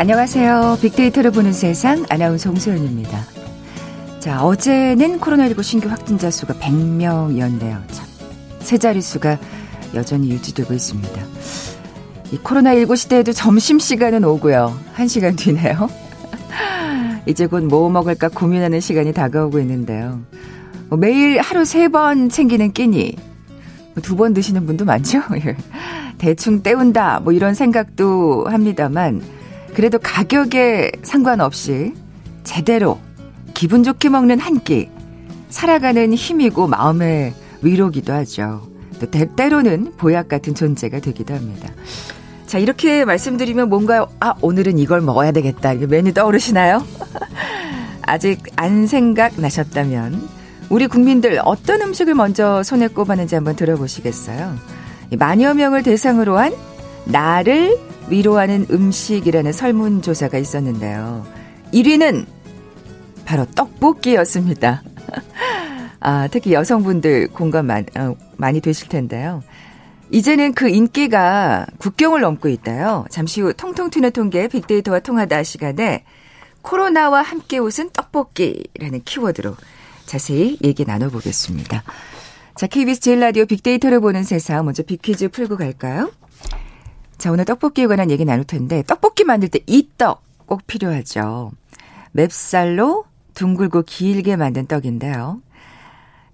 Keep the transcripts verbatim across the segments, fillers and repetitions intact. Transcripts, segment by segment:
안녕하세요. 빅데이터를 보는 세상 아나운서 홍소연입니다. 자, 어제는 코로나십구 신규 확진자 수가 백 명이었네요. 참, 세 자릿수가 여전히 유지되고 있습니다. 이 코로나십구 시대에도 점심시간은 오고요. 한 시간 뒤네요. 이제 곧 뭐 먹을까 고민하는 시간이 다가오고 있는데요. 뭐 매일 하루 세 번 챙기는 끼니. 뭐 두 번 드시는 분도 많죠. 대충 때운다 뭐 이런 생각도 합니다만 그래도 가격에 상관없이 제대로 기분 좋게 먹는 한 끼, 살아가는 힘이고 마음의 위로기도 하죠. 또 때때로는 보약 같은 존재가 되기도 합니다. 자, 이렇게 말씀드리면 뭔가 아 오늘은 이걸 먹어야 되겠다 이게 메뉴 떠오르시나요? 아직 안 생각나셨다면 우리 국민들 어떤 음식을 먼저 손에 꼽았는지 한번 들어보시겠어요? 만여 명을 대상으로 한 나를 위로하는 음식이라는 설문조사가 있었는데요. 일 위는 바로 떡볶이였습니다. 아, 특히 여성분들 공감 많이, 어, 많이 되실 텐데요. 이제는 그 인기가 국경을 넘고 있다요. 잠시 후 통통 튀는 통계 빅데이터와 통하다 시간에 코로나와 함께 웃은 떡볶이라는 키워드로 자세히 얘기 나눠보겠습니다. 자, 케이비에스 제일 라디오 빅데이터를 보는 세상 먼저 빅퀴즈 풀고 갈까요? 자, 오늘 떡볶이에 관한 얘기 나눌 텐데 떡볶이 만들 때 이 떡 꼭 필요하죠. 맵쌀로 둥글고 길게 만든 떡인데요.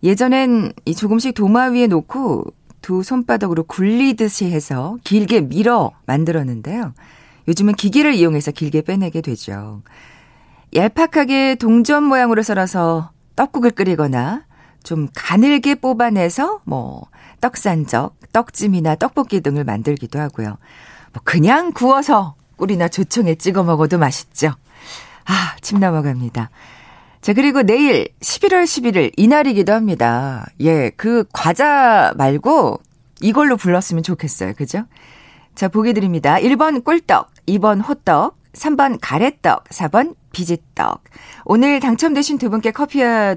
예전엔 이 조금씩 도마 위에 놓고 두 손바닥으로 굴리듯이 해서 길게 밀어 만들었는데요. 요즘은 기계를 이용해서 길게 빼내게 되죠. 얄팍하게 동전 모양으로 썰어서 떡국을 끓이거나 좀 가늘게 뽑아내서 뭐 떡산적, 떡찜이나 떡볶이 등을 만들기도 하고요. 뭐 그냥 구워서 꿀이나 조청에 찍어 먹어도 맛있죠. 아, 침 넘어갑니다. 자, 그리고 내일 십일월 십일일 이날이기도 합니다. 예, 그 과자 말고 이걸로 불렀으면 좋겠어요. 그죠? 자, 보기 드립니다. 일 번 꿀떡, 이 번 호떡, 삼 번 가래떡, 사 번 비지떡. 오늘 당첨되신 두 분께 커피와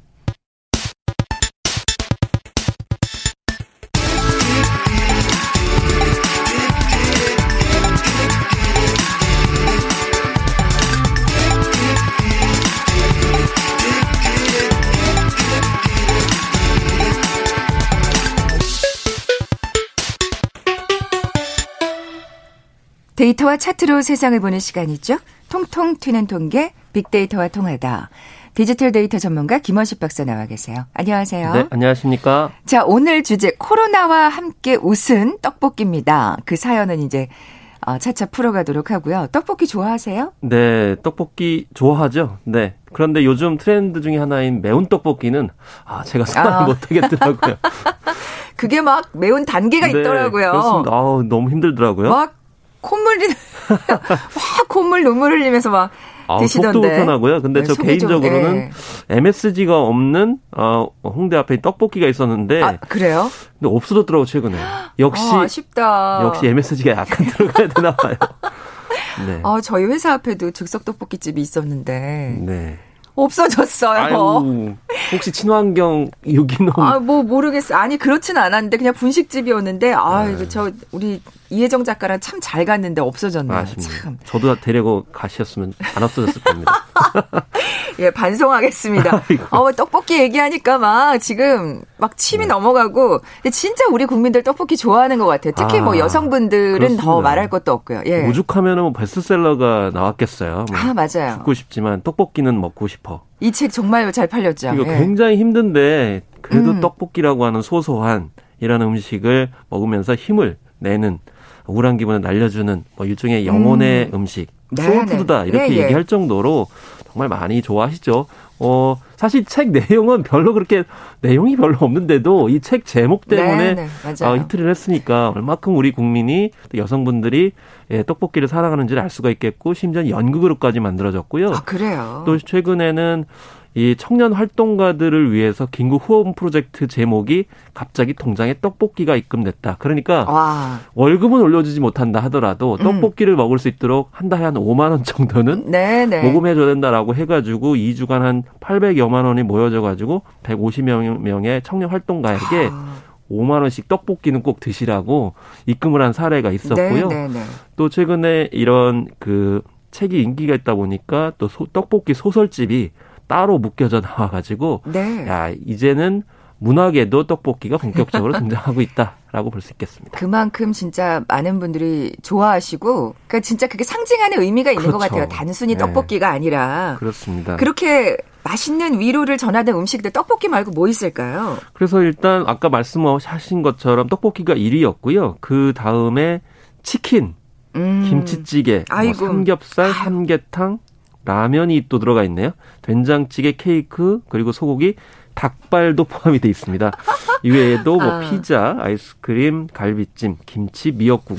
데이터와 차트로 세상을 보는 시간이죠. 통통 튀는 통계, 빅데이터와 통하다. 디지털 데이터 전문가 김원식 박사 나와 계세요. 안녕하세요. 네, 안녕하십니까. 자, 오늘 주제 코로나와 함께 웃은 떡볶이입니다. 그 사연은 이제 차차 풀어가도록 하고요. 떡볶이 좋아하세요? 네, 떡볶이 좋아하죠. 네. 그런데 요즘 트렌드 중에 하나인 매운 떡볶이는 아, 제가 소화를 아. 못하겠더라고요. 그게 막 매운 단계가 네, 있더라고요. 그렇습니다. 아, 너무 힘들더라고요. 막 콧물이 확 콧물 눈물 흘리면서 막 아, 드시던데. 속도 불편하고요. 근데 네, 저 개인적으로는 네. 엠에스지가 없는 어, 홍대 앞에 떡볶이가 있었는데. 아, 그래요? 근데 없어졌더라고 최근에. 역시 아, 아쉽다. 역시 엠에스지가 약간 들어가야 되나 봐요. 네. 아, 저희 회사 앞에도 즉석 떡볶이집이 있었는데. 네. 없어졌어요. 아유, 혹시 친환경 유기농? 아, 뭐 모르겠어. 아니 그렇진 않았는데 그냥 분식집이었는데 아, 이거 저 우리 이혜정 작가랑 참 잘 갔는데 없어졌네요. 아쉽네요. 참. 저도 데리고 가셨으면 안 없어졌을 겁니다. 예, 반성하겠습니다. 어, 떡볶이 얘기하니까 막 지금 막 침이 네. 넘어가고 근데 진짜 우리 국민들 떡볶이 좋아하는 것 같아요. 특히 아, 뭐 여성분들은 그렇습니다. 더 말할 것도 없고요. 예. 오죽하면 뭐 베스트셀러가 나왔겠어요. 뭐 아, 맞아요. 죽고 싶지만 떡볶이는 먹고 싶어. 이 책 정말 잘 팔렸죠. 이거 예. 굉장히 힘든데 그래도 음. 떡볶이라고 하는 소소한 이런 음식을 먹으면서 힘을 내는 우울한 기분을 날려주는 뭐 일종의 영혼의 음. 음식, 소울푸드다 이렇게 네, 얘기할 예. 정도로 정말 많이 좋아하시죠. 어, 사실 책 내용은 별로 그렇게 내용이 별로 없는데도 이 책 제목 때문에 네, 네, 어, 히트를 했으니까 얼마큼 우리 국민이 또 여성분들이 예, 떡볶이를 사랑하는지를 알 수가 있겠고 심지어 연극으로까지 만들어졌고요. 아, 그래요. 또 최근에는 이 청년 활동가들을 위해서 긴급 후원 프로젝트 제목이 갑자기 통장에 떡볶이가 입금됐다. 그러니까 와. 월급은 올려주지 못한다 하더라도 음. 떡볶이를 먹을 수 있도록 한 달에 한 오만 원 정도는 네네. 모금해줘야 된다라고 해가지고 이 주간 한 팔백여만 원이 모여져가지고 백오십여 명의 청년 활동가에게 아. 오만 원씩 떡볶이는 꼭 드시라고 입금을 한 사례가 있었고요. 네네네. 또 최근에 이런 그 책이 인기가 있다 보니까 또 소, 떡볶이 소설집이 따로 묶여져 나와가지고 네. 야 이제는 문학에도 떡볶이가 본격적으로 등장하고 있다라고 볼 수 있겠습니다. 그만큼 진짜 많은 분들이 좋아하시고 그러니까 진짜 그게 상징하는 의미가 있는 그렇죠. 것 같아요. 단순히 네. 떡볶이가 아니라. 그렇습니다. 그렇게 맛있는 위로를 전하는 음식들 떡볶이 말고 뭐 있을까요? 그래서 일단 아까 말씀하신 것처럼 떡볶이가 일 위였고요. 그다음에 치킨, 음. 김치찌개, 뭐 삼겹살, 아유. 삼계탕, 라면이 또 들어가 있네요. 된장찌개, 케이크, 그리고 소고기, 닭발도 포함이 돼 있습니다. 이외에도 뭐 아. 피자, 아이스크림, 갈비찜, 김치, 미역국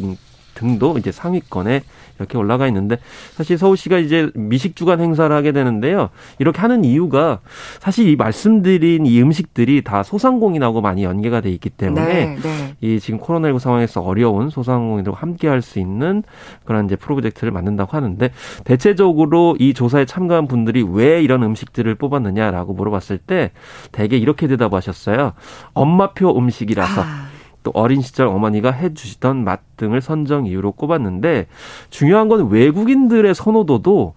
등도 이제 상위권에 이렇게 올라가 있는데 사실 서울시가 이제 미식 주간 행사를 하게 되는데요. 이렇게 하는 이유가 사실 이 말씀드린 이 음식들이 다 소상공인하고 많이 연계가 돼 있기 때문에 네, 네. 이 지금 코로나십구 상황에서 어려운 소상공인들과 함께할 수 있는 그런 이제 프로젝트를 만든다고 하는데 대체적으로 이 조사에 참가한 분들이 왜 이런 음식들을 뽑았느냐라고 물어봤을 때 대개 이렇게 대답하셨어요. 엄마표 음식이라서. 아. 또 어린 시절 어머니가 해주시던 맛 등을 선정 이유로 꼽았는데 중요한 건 외국인들의 선호도도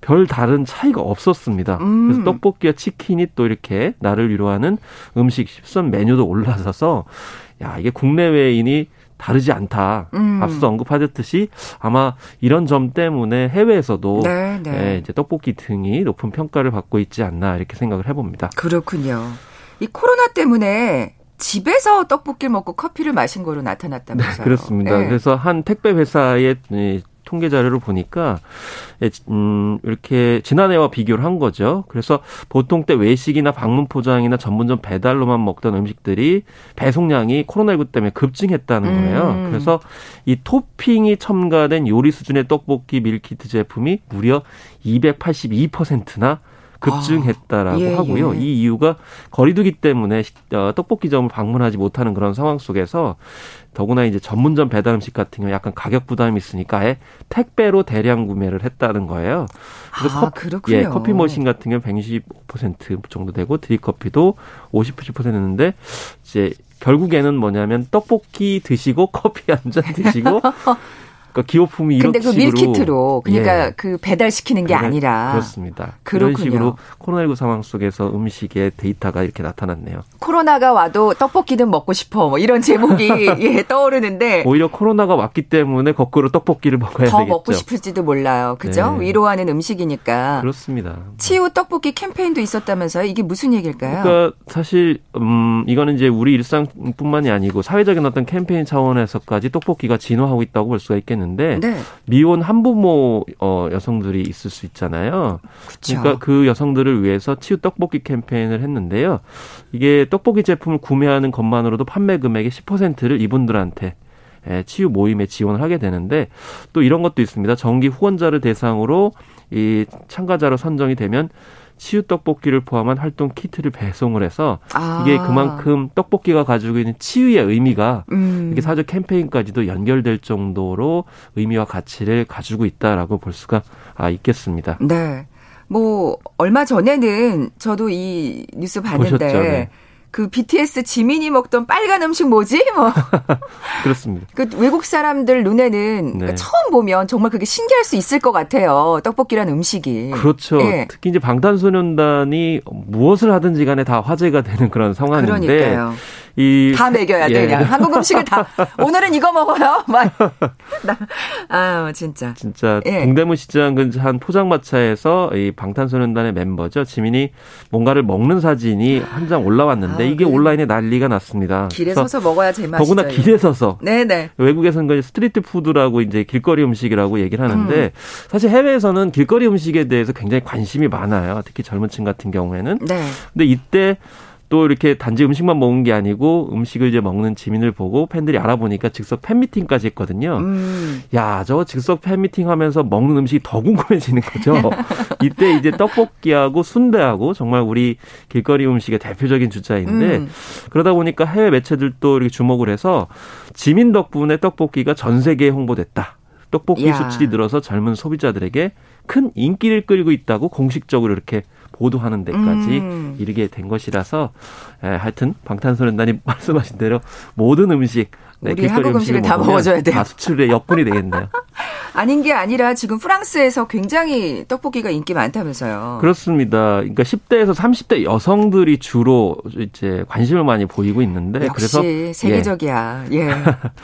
별 다른 차이가 없었습니다. 음. 그래서 떡볶이와 치킨이 또 이렇게 나를 위로하는 음식 십선 메뉴도 올라서서 야 이게 국내외인이 다르지 않다. 음. 앞서 언급하셨듯이 아마 이런 점 때문에 해외에서도 네, 네. 네, 이제 떡볶이 등이 높은 평가를 받고 있지 않나 이렇게 생각을 해봅니다. 그렇군요. 이 코로나 때문에 집에서 떡볶이를 먹고 커피를 마신 거로 나타났다면서요. 네, 그렇습니다. 네. 그래서 한 택배 회사의 통계 자료를 보니까 음, 이렇게 지난해와 비교를 한 거죠. 그래서 보통 때 외식이나 방문 포장이나 전문점 배달로만 먹던 음식들이 배송량이 코로나십구 때문에 급증했다는 거예요. 음. 그래서 이 토핑이 첨가된 요리 수준의 떡볶이 밀키트 제품이 무려 이백팔십이 퍼센트나 급증했다라고 아, 예, 하고요. 예. 이 이유가 거리두기 때문에 떡볶이점을 방문하지 못하는 그런 상황 속에서 더구나 이제 전문점 배달 음식 같은 경우 약간 가격 부담이 있으니까 아예 택배로 대량 구매를 했다는 거예요. 그래서 아, 커피, 그렇군요. 예, 커피 머신 같은 경우 백이십오 퍼센트 정도 되고 드립커피도 오십칠 퍼센트였는데 이제 결국에는 뭐냐면 떡볶이 드시고 커피 한 잔 드시고 그러니까 기호품이 이런 식으로. 근데 그 밀키트로. 그러니까 예. 그 배달시키는 게 배달, 아니라. 그렇습니다. 그렇군요. 그런 식으로 코로나십구 상황 속에서 음식의 데이터가 이렇게 나타났네요. 코로나가 와도 떡볶이는 먹고 싶어. 뭐 이런 제목이 예, 떠오르는데. 오히려 코로나가 왔기 때문에 거꾸로 떡볶이를 먹어야 되겠죠. 더 먹고 싶을지도 몰라요. 그죠? 네. 위로하는 음식이니까. 그렇습니다. 치유 떡볶이 캠페인도 있었다면서요. 이게 무슨 얘기일까요? 그러니까 사실 음, 이거는 이제 우리 일상뿐만이 아니고 사회적인 어떤 캠페인 차원에서까지 떡볶이가 진화하고 있다고 볼 수가 있겠네요. 는데 네. 미혼 한부모 여성들이 있을 수 있잖아요. 그쵸. 그러니까 그 여성들을 위해서 치유 떡볶이 캠페인을 했는데요. 이게 떡볶이 제품을 구매하는 것만으로도 판매 금액의 십 퍼센트를 이분들한테 치유 모임에 지원을 하게 되는데 또 이런 것도 있습니다. 정기 후원자를 대상으로 이 참가자로 선정이 되면 치유 떡볶이를 포함한 활동 키트를 배송을 해서 아. 이게 그만큼 떡볶이가 가지고 있는 치유의 의미가 음. 이렇게 사적 캠페인까지도 연결될 정도로 의미와 가치를 가지고 있다라고 볼 수가 있겠습니다. 네, 뭐 얼마 전에는 저도 이 뉴스 봤는데. 보셨죠? 네. 그 비티에스 지민이 먹던 빨간 음식 뭐지? 뭐 그렇습니다. 그 외국 사람들 눈에는 네. 그러니까 처음 보면 정말 그게 신기할 수 있을 것 같아요. 떡볶이란 음식이. 그렇죠. 예. 특히 이제 방탄소년단이 무엇을 하든지 간에 다 화제가 되는 그런 상황인데. 그러니까요. 이... 다 먹여야 돼. 예. 그냥 한국 음식을 다. 오늘은 이거 먹어요. 막. 아 진짜. 진짜 예. 동대문 시장 근처 한 포장마차에서 이 방탄소년단의 멤버죠. 지민이 뭔가를 먹는 사진이 한 장 올라왔는데. 네, 이게 아, 네. 온라인에 난리가 났습니다. 길에 서서 먹어야 제맛이죠. 더구나 길에 서서. 네네. 외국에서는 스트리트 푸드라고 이제 길거리 음식이라고 얘기를 하는데 음. 사실 해외에서는 길거리 음식에 대해서 굉장히 관심이 많아요. 특히 젊은 층 같은 경우에는. 네. 근데 이때 또 이렇게 단지 음식만 먹은 게 아니고 음식을 이제 먹는 지민을 보고 팬들이 알아보니까 즉석 팬미팅까지 했거든요. 음. 야, 저 즉석 팬미팅 하면서 먹는 음식이 더 궁금해지는 거죠. 이때 이제 떡볶이하고 순대하고 정말 우리 길거리 음식의 대표적인 주자인데 음. 그러다 보니까 해외 매체들도 이렇게 주목을 해서 지민 덕분에 떡볶이가 전 세계에 홍보됐다. 떡볶이 야. 수출이 늘어서 젊은 소비자들에게 큰 인기를 끌고 있다고 공식적으로 이렇게 보도하는 데까지 음. 이르게 된 것이라서 에, 하여튼 방탄소년단이 말씀하신 대로 모든 음식 네, 우리 한국 음식을 다 먹어줘야 돼요. 다 수출의 역군이 되겠네요. 아닌 게 아니라 지금 프랑스에서 굉장히 떡볶이가 인기 많다면서요. 그렇습니다. 그러니까 십 대에서 삼십 대 여성들이 주로 이제 관심을 많이 보이고 있는데 역시 그래서, 세계적이야. 예. 예.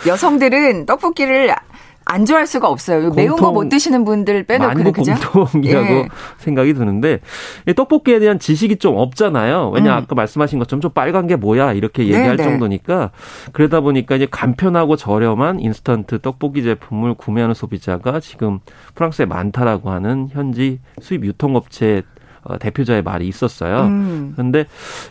여성들은 떡볶이를 안 좋아할 수가 없어요. 매운 거 못 드시는 분들 빼놓고 만국 그죠? 공통이라고 예. 생각이 드는데 떡볶이에 대한 지식이 좀 없잖아요. 왜냐 음. 아까 말씀하신 것처럼 좀 빨간 게 뭐야 이렇게 얘기할 네네. 정도니까 그러다 보니까 이제 간편하고 저렴한 인스턴트 떡볶이 제품을 구매하는 소비자가 지금 프랑스에 많다라고 하는 현지 수입 유통업체 대표자의 말이 있었어요. 음. 그런데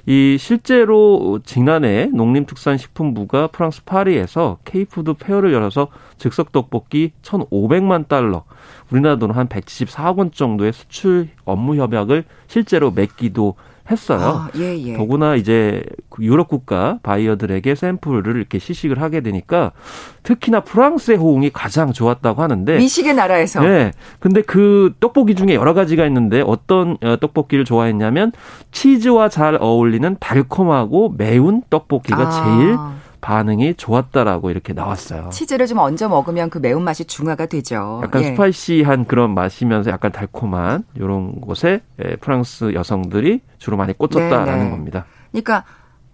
이 실제로 지난해 농림축산식품부가 프랑스 파리에서 K푸드 페어를 열어서 즉석 떡볶이 천오백만 달러, 우리나라 돈으로 한 백칠십사억 원 정도의 수출 업무 협약을 실제로 맺기도 했어요. 아, 예, 예. 더구나 이제 유럽 국가 바이어들에게 샘플을 이렇게 시식을 하게 되니까 특히나 프랑스의 호응이 가장 좋았다고 하는데 미식의 나라에서. 네. 근데 그 떡볶이 중에 여러 가지가 있는데 어떤 떡볶이를 좋아했냐면 치즈와 잘 어울리는 달콤하고 매운 떡볶이가 아. 제일 반응이 좋았다라고 이렇게 나왔어요. 치즈를 좀 얹어 먹으면 그 매운맛이 중화가 되죠. 약간 예. 스파이시한 그런 맛이면서 약간 달콤한 이런 곳에 프랑스 여성들이 주로 많이 꽂혔다라는 네네. 겁니다. 그러니까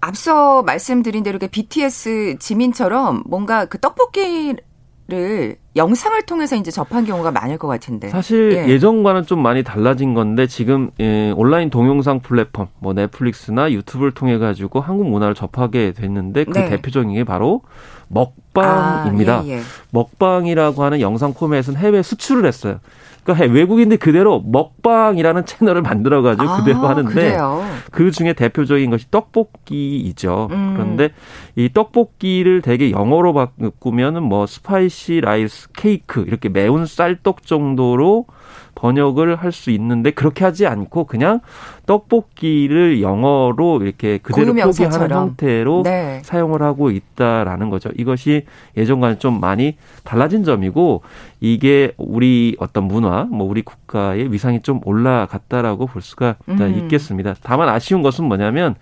앞서 말씀드린 대로 비티에스 지민처럼 뭔가 그 떡볶이를 영상을 통해서 이제 접한 경우가 많을 것 같은데. 사실 예. 예전과는 좀 많이 달라진 건데 지금 예, 온라인 동영상 플랫폼, 뭐 넷플릭스나 유튜브를 통해 가지고 한국 문화를 접하게 됐는데 그 네. 대표적인 게 바로 먹방입니다. 아, 예, 예. 먹방이라고 하는 영상 포맷은 해외 수출을 했어요. 그러니까 외국인들 그대로 먹방이라는 채널을 만들어 가지고 아, 그대로 하는데 그래요? 그 중에 대표적인 것이 떡볶이이죠. 음. 그런데 이 떡볶이를 되게 영어로 바꾸면은 뭐 스파이시 라이스 케이크 이렇게 매운 쌀떡 정도로 번역을 할 수 있는데 그렇게 하지 않고 그냥 떡볶이를 영어로 이렇게 그대로 표기하는 형태로 네. 사용을 하고 있다라는 거죠. 이것이 예전과는 좀 많이 달라진 점이고 이게 우리 어떤 문화, 뭐 우리 국가의 위상이 좀 올라갔다라고 볼 수가 음. 있겠습니다. 다만 아쉬운 것은 뭐냐면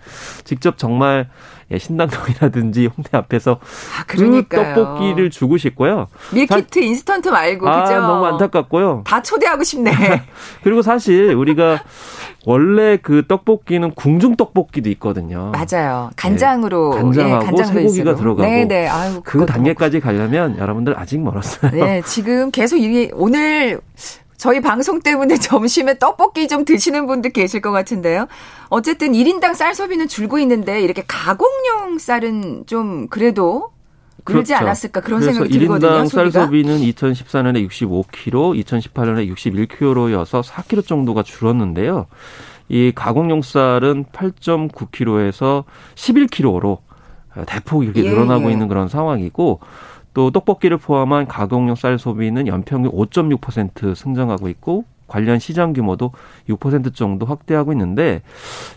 직접 정말 예, 신당동이라든지 홍대 앞에서 아, 그 떡볶이를 주고 싶고요. 밀키트 사... 인스턴트 말고 아, 그죠? 너무 안타깝고요. 다 초대하고 싶네. 그리고 사실 우리가 원래 그 떡볶이는 궁중 떡볶이도 있거든요. 맞아요. 간장으로 네, 간장하고 예, 간장 소고기가 들어가고 네네. 아유, 그 단계까지 가려면 여러분들 아직 멀었어요. 네, 지금 계속 이, 오늘 저희 방송 때문에 점심에 떡볶이 좀 드시는 분들 계실 것 같은데요. 어쨌든 일 인당 쌀 소비는 줄고 있는데 이렇게 가공용 쌀은 좀 그래도 늘지 그렇죠. 않았을까 그런 생각이 들거든요. 그래서 일 인당 쌀 소비는 이천십사 년에 육십오 킬로그램, 이천십팔 년에 육십일 킬로그램여서 사 킬로그램 정도가 줄었는데요. 이 가공용 쌀은 팔 점 구 킬로그램에서 십일 킬로그램로 대폭 이렇게 예, 늘어나고 예. 있는 그런 상황이고 또 떡볶이를 포함한 가공용 쌀 소비는 연평균 오 점 육 퍼센트 성장하고 있고 관련 시장 규모도 육 퍼센트 정도 확대하고 있는데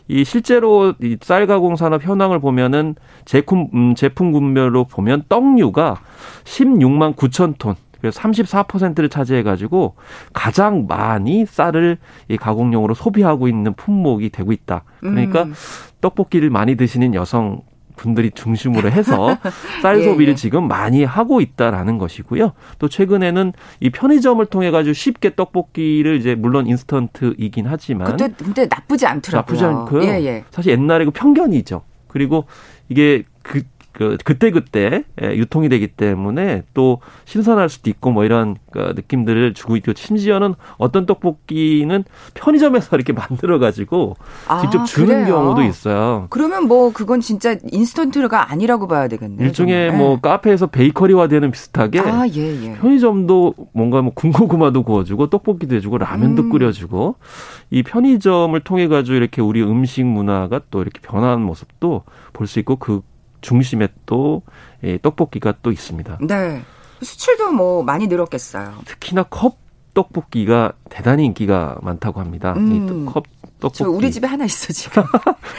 이 실제로 이 쌀 가공 산업 현황을 보면은 제품 음, 제품 분별로 보면 떡류가 십육만 구천 톤 그래서 삼십사 퍼센트를 차지해 가지고 가장 많이 쌀을 이 가공용으로 소비하고 있는 품목이 되고 있다. 그러니까 음. 떡볶이를 많이 드시는 여성 분들이 중심으로 해서 쌀 소비를 예, 예. 지금 많이 하고 있다라는 것이고요. 또 최근에는 이 편의점을 통해 가지고 쉽게 떡볶이를 이제 물론 인스턴트이긴 하지만 근데, 근데 나쁘지 않더라고요. 나쁘지 않고요. 예, 예. 사실 옛날에 그 편견이죠. 그리고 이게 그 그 그때그때 유통이 되기 때문에 또 신선할 수도 있고 뭐 이런 그 느낌들을 주고 있고, 심지어는 어떤 떡볶이는 편의점에서 이렇게 만들어 가지고 아, 직접 주는 그래요? 경우도 있어요. 그러면 뭐 그건 진짜 인스턴트가 아니라고 봐야 되겠네요. 일종의 정말. 뭐 카페에서 베이커리와 되는 비슷하게 아, 예, 예. 편의점도 뭔가 뭐 군고구마도 구워주고 떡볶이도 해주고 라면도 음. 끓여주고, 이 편의점을 통해 가지고 이렇게 우리 음식 문화가 또 이렇게 변하는 모습도 볼 수 있고, 그 중심에 또 떡볶이가 또 있습니다. 네, 수출도 뭐 많이 늘었겠어요. 특히나 컵 떡볶이가 대단히 인기가 많다고 합니다. 음. 이 컵 떡볶이. 저 우리 집에 하나 있어 지금.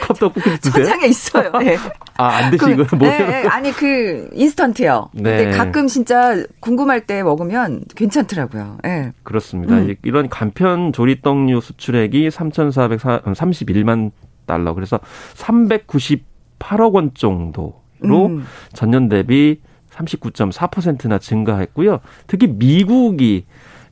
컵 떡볶이 드세요? 천장에 있어요. 네. 아, 안 드시고요? 그, 네, 아니 그 인스턴트요. 네. 근데 가끔 진짜 궁금할 때 먹으면 괜찮더라고요. 네. 그렇습니다. 음. 이런 간편 조리떡류 수출액이 삼천사백삼십일만 달러, 그래서 삼백구십팔억 원 정도로 음. 전년 대비 삼십구 점 사 퍼센트나 증가했고요. 특히 미국이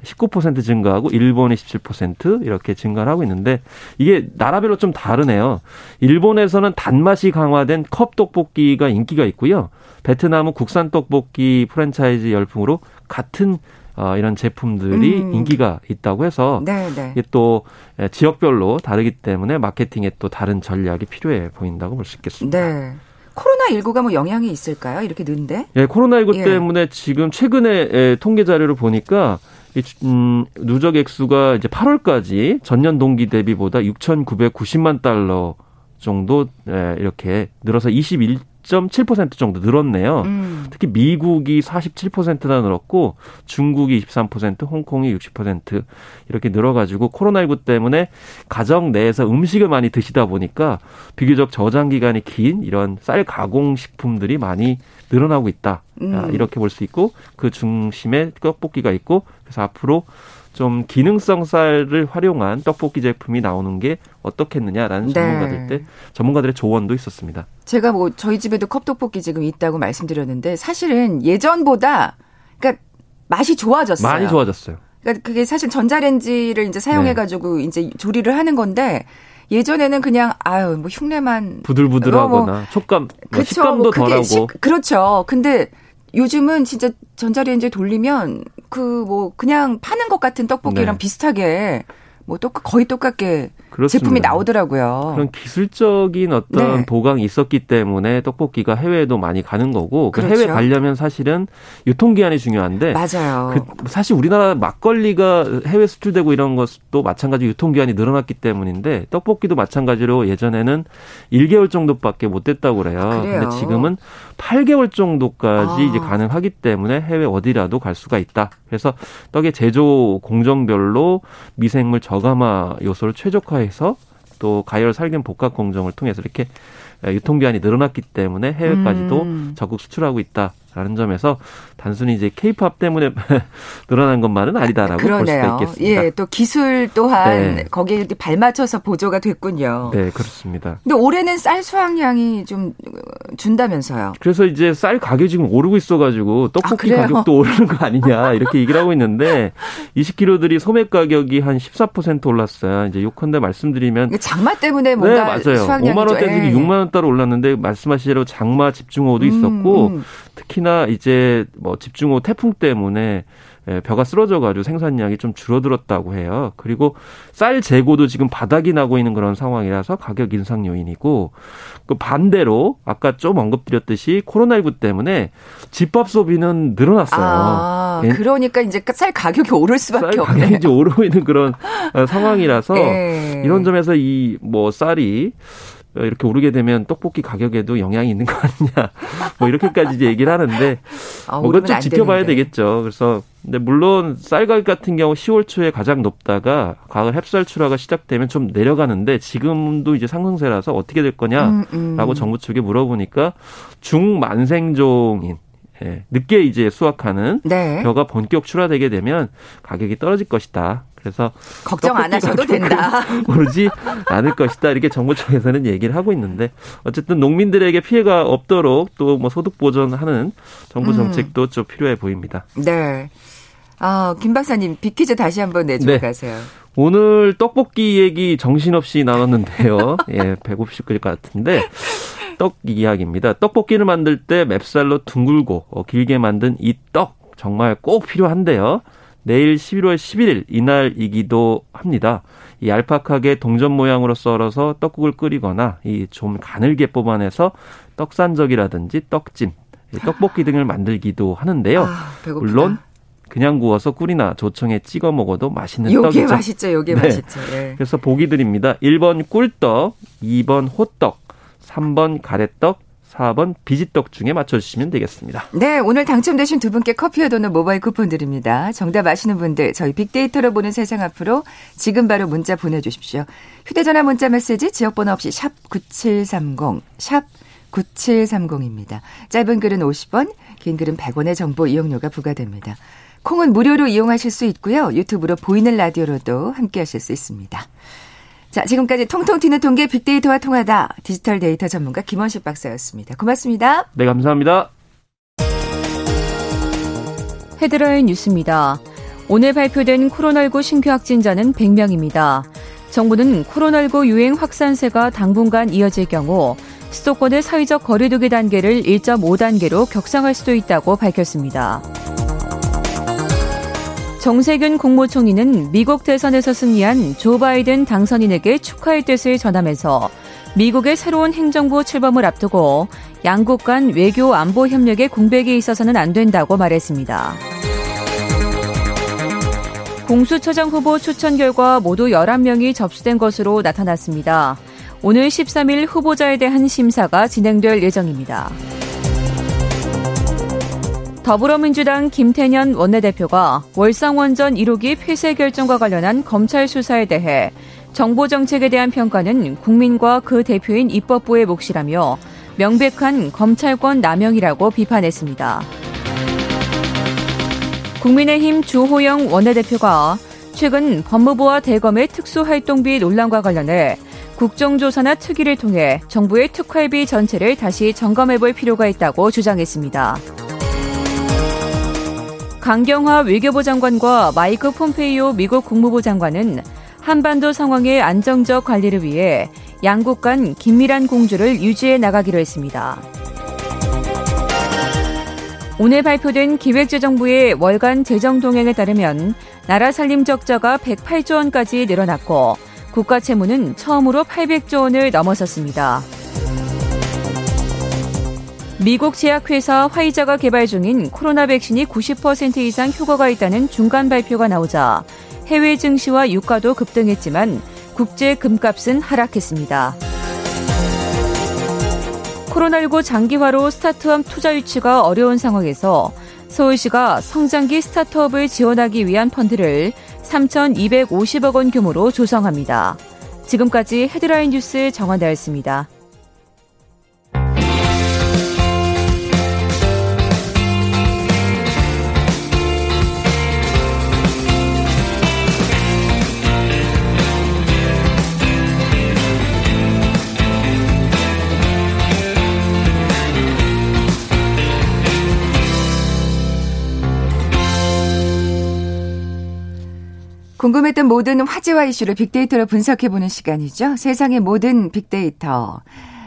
십구 퍼센트 증가하고 일본이 십칠 퍼센트 이렇게 증가를 하고 있는데, 이게 나라별로 좀 다르네요. 일본에서는 단맛이 강화된 컵 떡볶이가 인기가 있고요. 베트남은 국산 떡볶이 프랜차이즈 열풍으로 같은 어, 이런 제품들이 음. 인기가 있다고 해서 네네. 이게 또 지역별로 다르기 때문에 마케팅에 또 다른 전략이 필요해 보인다고 볼 수 있겠습니다. 네. 코로나십구가 뭐 영향이 있을까요? 이렇게 는데? 예, 코로나십구 예. 때문에 지금 최근에 예, 통계 자료를 보니까 이, 음, 누적 액수가 이제 팔월까지 전년 동기 대비보다 육천구백구십만 달러 정도 예, 이렇게 늘어서 이십일 점 칠 퍼센트 정도 늘었네요. 음. 특히 미국이 사십칠 퍼센트나 늘었고, 중국이 이십삼 퍼센트, 홍콩이 육십 퍼센트 이렇게 늘어가지고, 코로나십구 때문에 가정 내에서 음식을 많이 드시다 보니까 비교적 저장 기간이 긴 이런 쌀 가공 식품들이 많이 늘어나고 있다. 음. 이렇게 볼 수 있고, 그 중심에 떡볶이가 있고, 그래서 앞으로 좀 기능성 쌀을 활용한 떡볶이 제품이 나오는 게 어떻겠느냐라는 네. 전문가들 때 전문가들의 조언도 있었습니다. 제가 뭐 저희 집에도 컵떡볶이 지금 있다고 말씀드렸는데, 사실은 예전보다 그러니까 맛이 좋아졌어요. 많이 좋아졌어요. 그러니까 그게 사실 전자레인지를 이제 사용해 가지고 네. 이제 조리를 하는 건데, 예전에는 그냥 아유 뭐 흉내만 부들부들하거나 뭐 촉감 뭐 식감도 뭐 덜하고 식, 그렇죠. 근데 요즘은 진짜 전자레인지에 돌리면 그 뭐 그냥 파는 것 같은 떡볶이랑 네. 비슷하게 뭐 똑같 거의 똑같게 그렇습니다. 제품이 나오더라고요. 그런 기술적인 어떤 네. 보강이 있었기 때문에 떡볶이가 해외에도 많이 가는 거고, 그렇죠. 그 해외 가려면 사실은 유통기한이 중요한데 맞아요. 그 사실 우리나라 막걸리가 해외 수출되고 이런 것도 마찬가지로 유통기한이 늘어났기 때문인데, 떡볶이도 마찬가지로 예전에는 일 개월 정도밖에 못 됐다고 그래요. 아, 그래요? 근데 지금은 팔 개월 정도까지 아. 이제 가능하기 때문에 해외 어디라도 갈 수가 있다. 그래서 떡의 제조 공정별로 미생물 저감화 요소를 최적화해 해서 또 가열 살균 복합 공정을 통해서 이렇게 유통기한이 늘어났기 때문에 해외까지도 음. 적극 수출하고 있다라는 점에서 단순히 이제 케이팝 때문에 늘어난 것만은 아니다라고 볼 수가 있겠습니다. 예, 또 기술 또한 네. 거기에 발맞춰서 보조가 됐군요. 네, 그렇습니다. 근데 올해는 쌀 수확량이 좀 준다면서요. 그래서 이제 쌀 가격이 지금 오르고 있어가지고 떡볶이 아, 가격도 오르는 거 아니냐 이렇게 얘기를 하고 있는데, 이십 킬로그램들이 소매 가격이 한 십사 퍼센트 올랐어요. 이제 요컨대 말씀드리면 장마 때문에 뭔가 네, 맞아요. 수확량이 오만 원대에서 예. 육만 원대로 올랐는데, 말씀하신 대로 장마 집중호우도 있었고 음, 음. 특히나 이제 뭐 집중호우 태풍 때문에 벼가 쓰러져가지고 생산량이 좀 줄어들었다고 해요. 그리고 쌀 재고도 지금 바닥이 나고 있는 그런 상황이라서 가격 인상 요인이고, 그 반대로 아까 좀 언급드렸듯이 코로나십구 때문에 집밥 소비는 늘어났어요. 아, 그러니까 이제 쌀 가격이 오를 수밖에 없네요. 쌀 가격이 이제 오르고 있는 그런 상황이라서 예. 이런 점에서 이 뭐 쌀이 이렇게 오르게 되면 떡볶이 가격에도 영향이 있는 거 아니냐. 뭐 이렇게까지 이제 얘기를 하는데 아, 뭔가 좀 지켜봐야 되는데. 되겠죠. 그래서 근데 물론 쌀 가격 같은 경우 시월 초에 가장 높다가 가을 햅쌀 출하가 시작되면 좀 내려가는데, 지금도 이제 상승세라서 어떻게 될 거냐라고 음, 음. 정부 측에 물어보니까 중만생종인 예, 늦게 이제 수확하는 네. 벼가 본격 출하되게 되면 가격이 떨어질 것이다. 그래서 걱정 안 하셔도 된다. 오르지 않을 것이다. 이렇게 정부 쪽에서는 얘기를 하고 있는데, 어쨌든 농민들에게 피해가 없도록 또 뭐 소득 보전하는 정부 정책도 음. 좀 필요해 보입니다. 네. 아, 김 박사님 빅퀴즈 다시 한번 내주고 네. 가세요. 오늘 떡볶이 얘기 정신없이 나눴는데요. 예, 배고프실 것 같은데 떡 이야기입니다. 떡볶이를 만들 때 맵쌀로 둥글고 길게 만든 이 떡 정말 꼭 필요한데요. 내일 십일월 십일일 이날이기도 합니다. 이 얄팍하게 동전 모양으로 썰어서 떡국을 끓이거나 이 좀 가늘게 뽑아내서 떡산적이라든지 떡찜, 떡볶이 등을 만들기도 하는데요. 아, 배고프다. 물론 그냥 구워서 꿀이나 조청에 찍어 먹어도 맛있는 요게 떡이죠. 요게 맛있죠. 요게 네. 맛있죠. 예. 그래서 보기 드립니다. 일 번 꿀떡, 이 번 호떡, 삼 번 가래떡, 사 번 비지떡 중에 맞춰주시면 되겠습니다. 네, 오늘 당첨되신 두 분께 커피와 도넛 모바일 쿠폰 드립니다. 정답 아시는 분들 저희 빅데이터로 보는 세상 앞으로 지금 바로 문자 보내주십시오. 휴대전화 문자 메시지 지역번호 없이 샵 구칠삼공, 샵 구칠삼공입니다. 짧은 글은 오십 원, 긴 글은 백 원의 정보 이용료가 부과됩니다. 콩은 무료로 이용하실 수 있고요. 유튜브로 보이는 라디오로도 함께하실 수 있습니다. 자, 지금까지 통통 튀는 통계 빅데이터와 통하다. 디지털 데이터 전문가 김원식 박사였습니다. 고맙습니다. 네, 감사합니다. 헤드라인 뉴스입니다. 오늘 발표된 코로나십구 신규 확진자는 백 명입니다. 정부는 코로나십구 유행 확산세가 당분간 이어질 경우 수도권의 사회적 거리두기 단계를 일점오 단계로 격상할 수도 있다고 밝혔습니다. 정세균 국무총리는 미국 대선에서 승리한 조 바이든 당선인에게 축하의 뜻을 전하면서 미국의 새로운 행정부 출범을 앞두고 양국 간 외교 안보 협력의 공백이 있어서는 안 된다고 말했습니다. 공수처장 후보 추천 결과 모두 열한 명이 접수된 것으로 나타났습니다. 오늘 십삼일 후보자에 대한 심사가 진행될 예정입니다. 더불어민주당 김태년 원내대표가 월상원전 일호기 폐쇄 결정과 관련한 검찰 수사에 대해 정보 정책에 대한 평가는 국민과 그 대표인 입법부의 몫이라며 명백한 검찰권 남용이라고 비판했습니다. 국민의힘 주호영 원내대표가 최근 법무부와 대검의 특수활동비 논란과 관련해 국정조사나 특위를 통해 정부의 특활비 전체를 다시 점검해볼 필요가 있다고 주장했습니다. 강경화 외교부 장관과 마이크 폼페이오 미국 국무부 장관은 한반도 상황의 안정적 관리를 위해 양국 간 긴밀한 공조를 유지해 나가기로 했습니다. 오늘 발표된 기획재정부의 월간 재정 동향에 따르면 나라 살림 적자가 백팔조 원까지 늘어났고 국가 채무는 처음으로 팔백조 원을 넘어섰습니다. 미국 제약회사 화이자가 개발 중인 코로나 백신이 구십 퍼센트 이상 효과가 있다는 중간 발표가 나오자 해외 증시와 유가도 급등했지만 국제 금값은 하락했습니다. 코로나십구 장기화로 스타트업 투자 유치가 어려운 상황에서 서울시가 성장기 스타트업을 지원하기 위한 펀드를 삼천이백오십억 원 규모로 조성합니다. 지금까지 헤드라인 뉴스 정원다였습니다. 궁금했던 모든 화제와 이슈를 빅데이터로 분석해보는 시간이죠. 세상의 모든 빅데이터.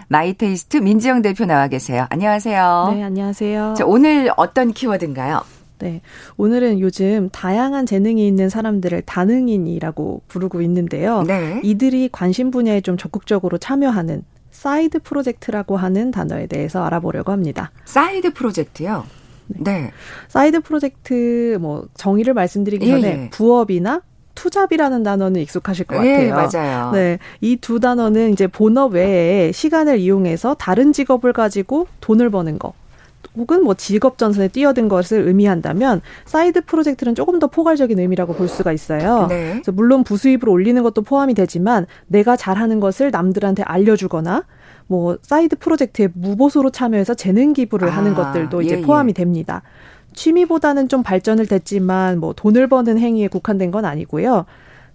마이테스트 민지영 대표 나와 계세요. 안녕하세요. 네, 안녕하세요. 자, 오늘 어떤 키워드인가요? 네, 오늘은 요즘 다양한 재능이 있는 사람들을 다능인이라고 부르고 있는데요. 네. 이들이 관심 분야에 좀 적극적으로 참여하는 사이드 프로젝트라고 하는 단어에 대해서 알아보려고 합니다. 사이드 프로젝트요? 네. 네. 사이드 프로젝트 뭐 정의를 말씀드리기 전에 예, 예. 부업이나 투잡이라는 단어는 익숙하실 것 같아요. 예, 맞아요. 네, 이 두 단어는 이제 본업 외에 시간을 이용해서 다른 직업을 가지고 돈을 버는 거 혹은 뭐 직업 전선에 뛰어든 것을 의미한다면 사이드 프로젝트는 조금 더 포괄적인 의미라고 볼 수가 있어요. 네. 그래서 물론 부수입을 올리는 것도 포함이 되지만 내가 잘하는 것을 남들한테 알려주거나 뭐 사이드 프로젝트에 무보수로 참여해서 재능 기부를 아, 하는 것들도 이제 예, 포함이 예. 됩니다. 취미보다는 좀 발전을 됐지만 뭐 돈을 버는 행위에 국한된 건 아니고요.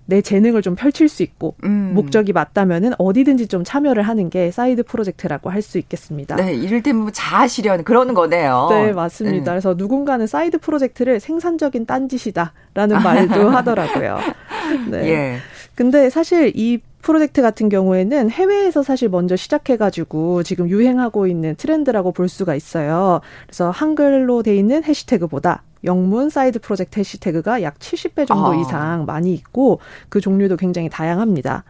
내 재능을 좀 펼칠 수 있고 음. 목적이 맞다면은 어디든지 좀 참여를 하는 게 사이드 프로젝트라고 할 수 있겠습니다. 네, 이를테면 뭐 자아실현 그런 거네요. 네, 맞습니다. 음. 그래서 누군가는 사이드 프로젝트를 생산적인 딴짓이다라는 말도 하더라고요. 네. 예. 근데 사실 이 프로젝트 같은 경우에는 해외에서 사실 먼저 시작해가지고 지금 유행하고 있는 트렌드라고 볼 수가 있어요. 그래서 한글로 돼 있는 해시태그보다 영문 사이드 프로젝트 해시태그가 약 칠십 배 정도 아. 이상 많이 있고 그 종류도 굉장히 다양합니다.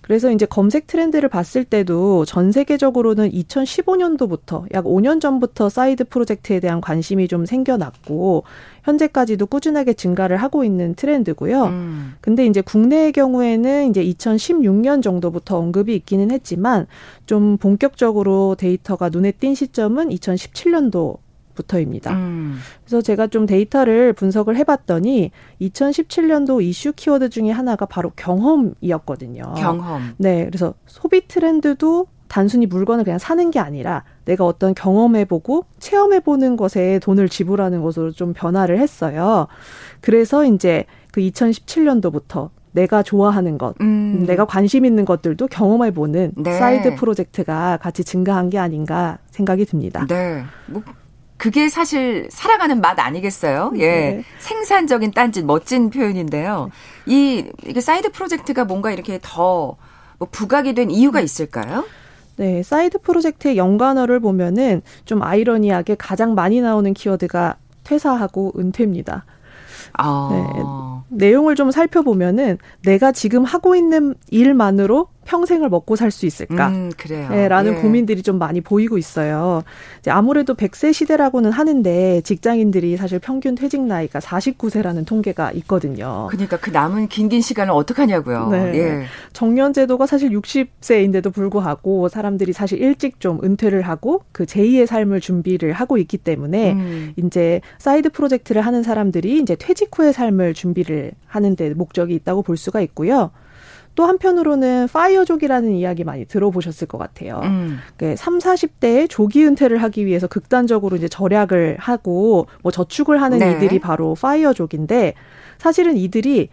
그래서 이제 검색 트렌드를 봤을 때도 전 세계적으로는 이천십오 년도부터 약 오 년 전부터 사이드 프로젝트에 대한 관심이 좀 생겨났고 현재까지도 꾸준하게 증가를 하고 있는 트렌드고요. 음. 근데 이제 국내의 경우에는 이제 이천십육 년 정도부터 언급이 있기는 했지만 좀 본격적으로 데이터가 눈에 띈 시점은 이천십칠 년도 부터입니다. 음. 그래서 제가 좀 데이터를 분석을 해봤더니 이천십칠 년도 이슈 키워드 중에 하나가 바로 경험이었거든요. 경험. 네. 그래서 소비 트렌드도 단순히 물건을 그냥 사는 게 아니라 내가 어떤 경험해보고 체험해보는 것에 돈을 지불하는 것으로 좀 변화를 했어요. 그래서 이제 그 이천십칠 년도부터 내가 좋아하는 것, 음. 내가 관심 있는 것들도 경험해보는 네. 사이드 프로젝트가 같이 증가한 게 아닌가 생각이 듭니다. 네. 뭐. 그게 사실 살아가는 맛 아니겠어요? 예. 네. 생산적인 딴짓, 멋진 표현인데요. 이, 이게 사이드 프로젝트가 뭔가 이렇게 더 부각이 된 이유가 있을까요? 네. 사이드 프로젝트의 연관어를 보면은 좀 아이러니하게 가장 많이 나오는 키워드가 퇴사하고 은퇴입니다. 아. 네, 내용을 좀 살펴보면은 내가 지금 하고 있는 일만으로 평생을 먹고 살 수 있을까? 음, 그래요. 네, 라는 예. 고민들이 좀 많이 보이고 있어요. 이제 아무래도 백 세 시대라고는 하는데 직장인들이 사실 평균 퇴직 나이가 사십구 세라는 통계가 있거든요. 그러니까 그 남은 긴긴 시간을 어떻게 하냐고요. 네. 예. 정년 제도가 사실 육십 세인데도 불구하고 사람들이 사실 일찍 좀 은퇴를 하고 그 제이의 삶을 준비를 하고 있기 때문에 음. 이제 사이드 프로젝트를 하는 사람들이 이제 퇴직 후의 삶을 준비를 하는 데 목적이 있다고 볼 수가 있고요. 또 한편으로는 파이어족이라는 이야기 많이 들어보셨을 것 같아요. 음. 삼사십 대에 조기 은퇴를 하기 위해서 극단적으로 이제 절약을 하고 뭐 저축을 하는 네. 이들이 바로 파이어족인데 사실은 이들이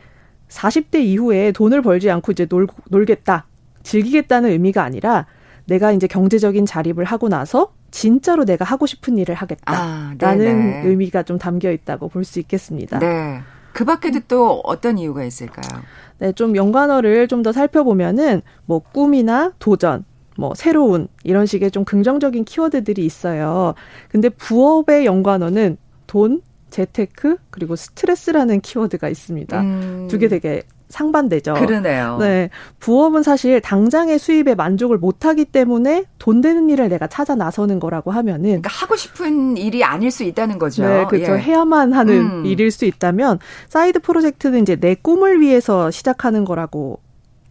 사십 대 이후에 돈을 벌지 않고 이제 놀, 놀겠다, 즐기겠다는 의미가 아니라 내가 이제 경제적인 자립을 하고 나서 진짜로 내가 하고 싶은 일을 하겠다라는 아, 의미가 좀 담겨 있다고 볼 수 있겠습니다. 네. 그 밖에도 또 어떤 이유가 있을까요? 네, 좀 연관어를 좀 더 살펴보면은 뭐 꿈이나 도전, 뭐 새로운 이런 식의 좀 긍정적인 키워드들이 있어요. 근데 부업의 연관어는 돈, 재테크, 그리고 스트레스라는 키워드가 있습니다. 음. 두 개 되게 상반되죠. 그러네요. 네, 부업은 사실 당장의 수입에 만족을 못하기 때문에 돈 되는 일을 내가 찾아 나서는 거라고 하면은 그러니까 하고 싶은 일이 아닐 수 있다는 거죠. 네, 그렇죠. 예. 해야만 하는 음. 일일 수 있다면 사이드 프로젝트는 이제 내 꿈을 위해서 시작하는 거라고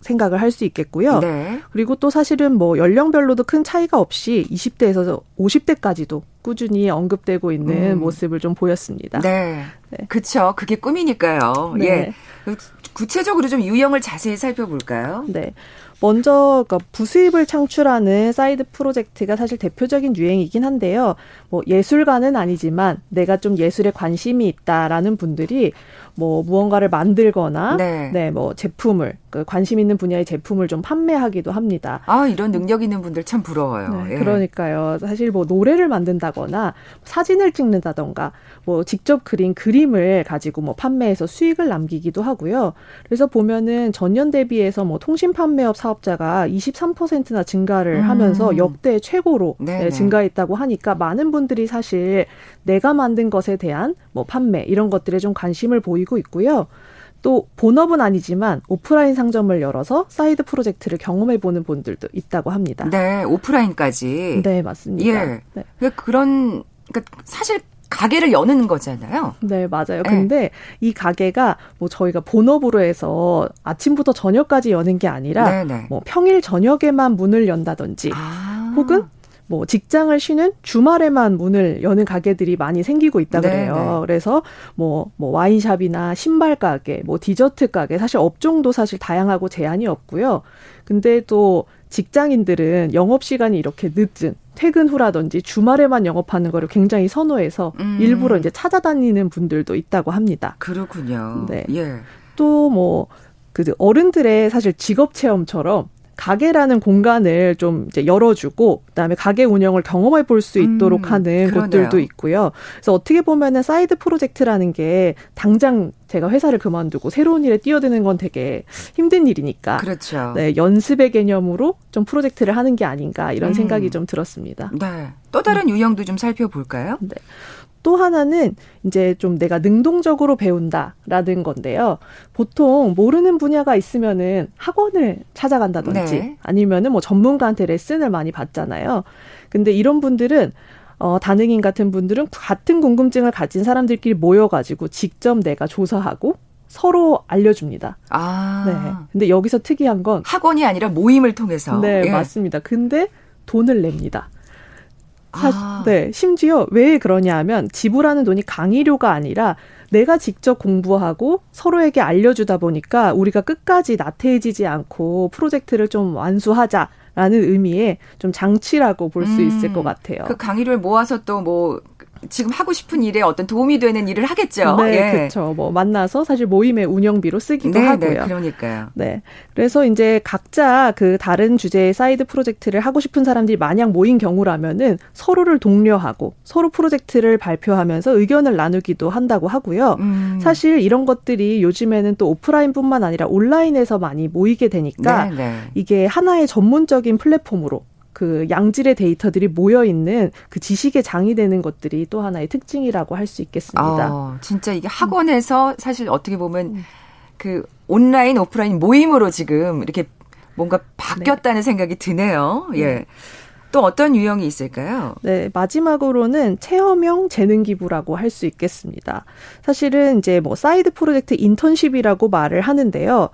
생각을 할 수 있겠고요. 네. 그리고 또 사실은 뭐 연령별로도 큰 차이가 없이 이십 대에서 오십 대까지도 꾸준히 언급되고 있는 음. 모습을 좀 보였습니다. 네, 네. 그렇죠. 그게 꿈이니까요. 네. 예. 구체적으로 좀 유형을 자세히 살펴볼까요? 네. 먼저 그러니까 부수입을 창출하는 사이드 프로젝트가 사실 대표적인 유행이긴 한데요. 뭐 예술가는 아니지만 내가 좀 예술에 관심이 있다라는 분들이 뭐 무언가를 만들거나 네. 네, 뭐 제품을 그 관심 있는 분야의 제품을 좀 판매하기도 합니다. 아, 이런 능력 있는 분들 참 부러워요. 네, 예. 그러니까요. 사실 뭐 노래를 만든다거나 사진을 찍는다던가 뭐 직접 그린 그림을 가지고 뭐 판매해서 수익을 남기기도 하고요. 그래서 보면은 전년 대비해서 뭐 통신 판매업 사업자가 이십삼 퍼센트나 증가를 음. 하면서 역대 최고로 네, 증가했다고 하니까 많은 분들이 사실 내가 만든 것에 대한 뭐 판매 이런 것들에 좀 관심을 보이고 있고요. 또 본업은 아니지만 오프라인 상점을 열어서 사이드 프로젝트를 경험해보는 분들도 있다고 합니다. 네, 오프라인까지. 네, 맞습니다. 예. 네. 그러니까 그런 그러니까 사실. 가게를 여는 거잖아요. 네, 맞아요. 네. 근데 이 가게가 뭐 저희가 본업으로 해서 아침부터 저녁까지 여는 게 아니라 네네. 뭐 평일 저녁에만 문을 연다든지 아. 혹은 뭐 직장을 쉬는 주말에만 문을 여는 가게들이 많이 생기고 있다 그래요. 네네. 그래서 뭐, 뭐 와인샵이나 신발 가게, 뭐 디저트 가게 사실 업종도 사실 다양하고 제한이 없고요. 근데 또 직장인들은 영업시간이 이렇게 늦은 퇴근 후라든지 주말에만 영업하는 거를 굉장히 선호해서 음. 일부러 이제 찾아다니는 분들도 있다고 합니다. 그렇군요. 네. 예. 또 뭐 그 어른들의 사실 직업 체험처럼 가게라는 공간을 좀 이제 열어주고 그다음에 가게 운영을 경험해 볼 수 있도록 음, 하는 그러네요. 곳들도 있고요. 그래서 어떻게 보면은 사이드 프로젝트라는 게 당장 제가 회사를 그만두고 새로운 일에 뛰어드는 건 되게 힘든 일이니까. 그렇죠. 네, 연습의 개념으로 좀 프로젝트를 하는 게 아닌가 이런 음. 생각이 좀 들었습니다. 네. 또 다른 음. 유형도 좀 살펴볼까요? 네. 또 하나는 이제 좀 내가 능동적으로 배운다라는 건데요. 보통 모르는 분야가 있으면은 학원을 찾아간다든지 네. 아니면은 뭐 전문가한테 레슨을 많이 받잖아요. 근데 이런 분들은 어, 다능인 같은 분들은 같은 궁금증을 가진 사람들끼리 모여가지고 직접 내가 조사하고 서로 알려줍니다. 아. 네. 근데 여기서 특이한 건 학원이 아니라 모임을 통해서. 네, 예. 맞습니다. 근데 돈을 냅니다. 사실, 아. 네, 심지어 왜 그러냐 하면 지불하는 돈이 강의료가 아니라 내가 직접 공부하고 서로에게 알려주다 보니까 우리가 끝까지 나태해지지 않고 프로젝트를 좀 완수하자라는 의미의 좀 장치라고 볼 수 음. 있을 것 같아요. 그 강의료를 모아서 또 뭐 지금 하고 싶은 일에 어떤 도움이 되는 일을 하겠죠. 네, 예. 그렇죠. 뭐 만나서 사실 모임의 운영비로 쓰기도 네, 하고요. 네, 그러니까요. 네, 그래서 이제 각자 그 다른 주제의 사이드 프로젝트를 하고 싶은 사람들이 만약 모인 경우라면은 서로를 독려하고 서로 프로젝트를 발표하면서 의견을 나누기도 한다고 하고요. 음. 사실 이런 것들이 요즘에는 또 오프라인뿐만 아니라 온라인에서 많이 모이게 되니까 네, 네. 이게 하나의 전문적인 플랫폼으로. 그 양질의 데이터들이 모여있는 그 지식의 장이 되는 것들이 또 하나의 특징이라고 할 수 있겠습니다. 어, 진짜 이게 학원에서 사실 어떻게 보면 그 온라인, 오프라인 모임으로 지금 이렇게 뭔가 바뀌었다는 네. 생각이 드네요. 예. 또 어떤 유형이 있을까요? 네, 마지막으로는 체험형 재능 기부라고 할 수 있겠습니다. 사실은 이제 뭐 사이드 프로젝트 인턴십이라고 말을 하는데요.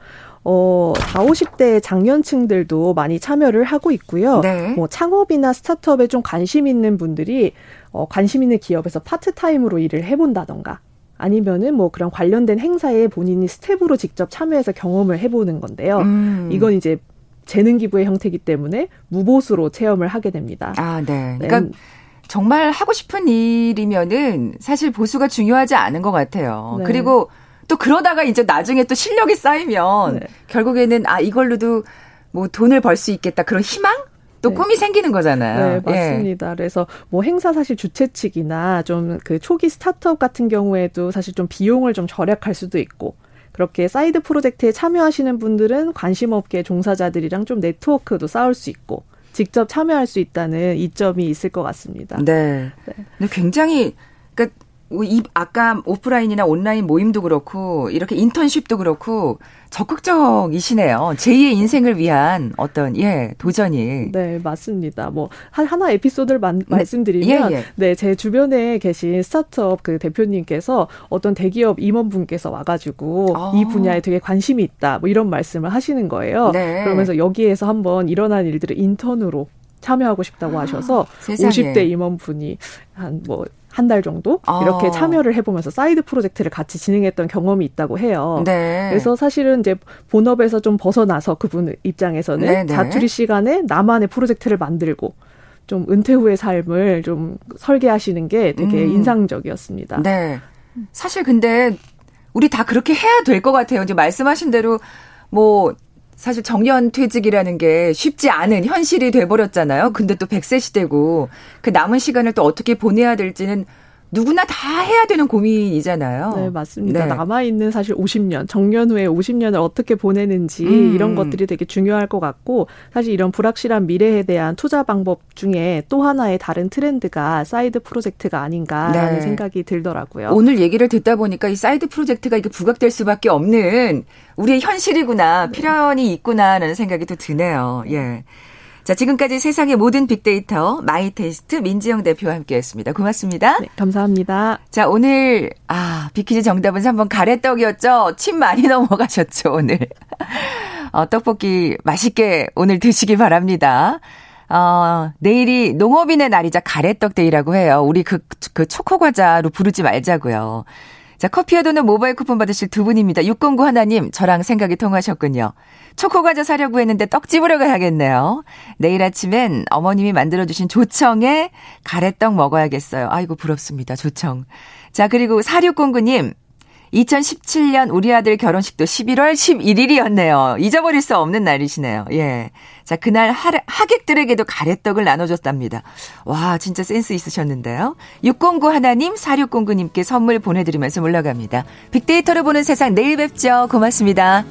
어, 사오십 대 장년층들도 많이 참여를 하고 있고요. 네. 뭐 창업이나 스타트업에 좀 관심 있는 분들이 어, 관심 있는 기업에서 파트타임으로 일을 해본다던가 아니면은 뭐 그런 관련된 행사에 본인이 스텝으로 직접 참여해서 경험을 해보는 건데요. 음. 이건 이제 재능 기부의 형태이기 때문에 무보수로 체험을 하게 됩니다. 아, 네. 그러니까 네. 정말 하고 싶은 일이면은 사실 보수가 중요하지 않은 것 같아요. 네. 그리고 또 그러다가 이제 나중에 또 실력이 쌓이면 네. 결국에는 아 이걸로도 뭐 돈을 벌 수 있겠다 그런 희망? 또 네. 꿈이 생기는 거잖아요. 네, 맞습니다. 예. 그래서 뭐 행사 사실 주최 측이나 좀 그 초기 스타트업 같은 경우에도 사실 좀 비용을 좀 절약할 수도 있고 그렇게 사이드 프로젝트에 참여하시는 분들은 관심업계 종사자들이랑 좀 네트워크도 쌓을 수 있고 직접 참여할 수 있다는 이점이 있을 것 같습니다. 네. 네. 근데 굉장히 그러니까 아까 오프라인이나 온라인 모임도 그렇고 이렇게 인턴십도 그렇고 적극적이시네요. 제이의 인생을 위한 어떤 예 도전이. 네, 맞습니다. 뭐 하나 에피소드를 마, 말씀드리면 예, 예. 네, 제 주변에 계신 스타트업 그 대표님께서 어떤 대기업 임원분께서 와가지고 어. 이 분야에 되게 관심이 있다 뭐 이런 말씀을 하시는 거예요. 네. 그러면서 여기에서 한번 일어난 일들을 인턴으로 참여하고 싶다고 아, 하셔서 세상에. 오십 대 임원분이 한 뭐 한 달 정도 이렇게 어. 참여를 해보면서 사이드 프로젝트를 같이 진행했던 경험이 있다고 해요. 네. 그래서 사실은 이제 본업에서 좀 벗어나서 그분 입장에서는 네네. 자투리 시간에 나만의 프로젝트를 만들고 좀 은퇴 후의 삶을 좀 설계하시는 게 되게 음. 인상적이었습니다. 네. 사실 근데 우리 다 그렇게 해야 될 것 같아요. 이제 말씀하신 대로 뭐 사실 정년 퇴직이라는 게 쉽지 않은 현실이 돼버렸잖아요. 근데 또 백 세 시대고 그 남은 시간을 또 어떻게 보내야 될지는 누구나 다 해야 되는 고민이잖아요. 네, 맞습니다. 네. 남아있는 사실 오십 년, 정년 후에 오십 년을 어떻게 보내는지 음. 이런 것들이 되게 중요할 것 같고 사실 이런 불확실한 미래에 대한 투자 방법 중에 또 하나의 다른 트렌드가 사이드 프로젝트가 아닌가라는 네. 생각이 들더라고요. 오늘 얘기를 듣다 보니까 이 사이드 프로젝트가 이렇게 부각될 수밖에 없는 우리의 현실이구나, 네. 필연이 있구나라는 생각이 또 드네요. 예. 자, 지금까지 세상의 모든 빅데이터 마이테스트 민지영 대표와 함께했습니다. 고맙습니다. 네, 감사합니다. 자, 오늘 아 빅퀴즈 정답은 삼 번 가래떡이었죠. 침 많이 넘어가셨죠 오늘. 어, 떡볶이 맛있게 오늘 드시기 바랍니다. 어, 내일이 농업인의 날이자 가래떡 데이라고 해요. 우리 그, 그 초코 과자로 부르지 말자고요. 자, 커피와 도넛 모바일 쿠폰 받으실 두 분입니다. 육공구 하나님, 저랑 생각이 통하셨군요. 초코과자 사려고 했는데 떡 집으러 가야겠네요. 내일 아침엔 어머님이 만들어주신 조청에 가래떡 먹어야겠어요. 아이고, 부럽습니다. 조청. 자, 그리고 사육공구 님, 이천십칠 년 우리 아들 결혼식도 십일월 십일일이었네요. 잊어버릴 수 없는 날이시네요. 예. 자, 그날 하, 하객들에게도 가래떡을 나눠줬답니다. 와, 진짜 센스 있으셨는데요. 육공구 하나님, 사육공구님께 선물 보내드리면서 물러갑니다. 빅데이터로 보는 세상, 내일 뵙죠. 고맙습니다.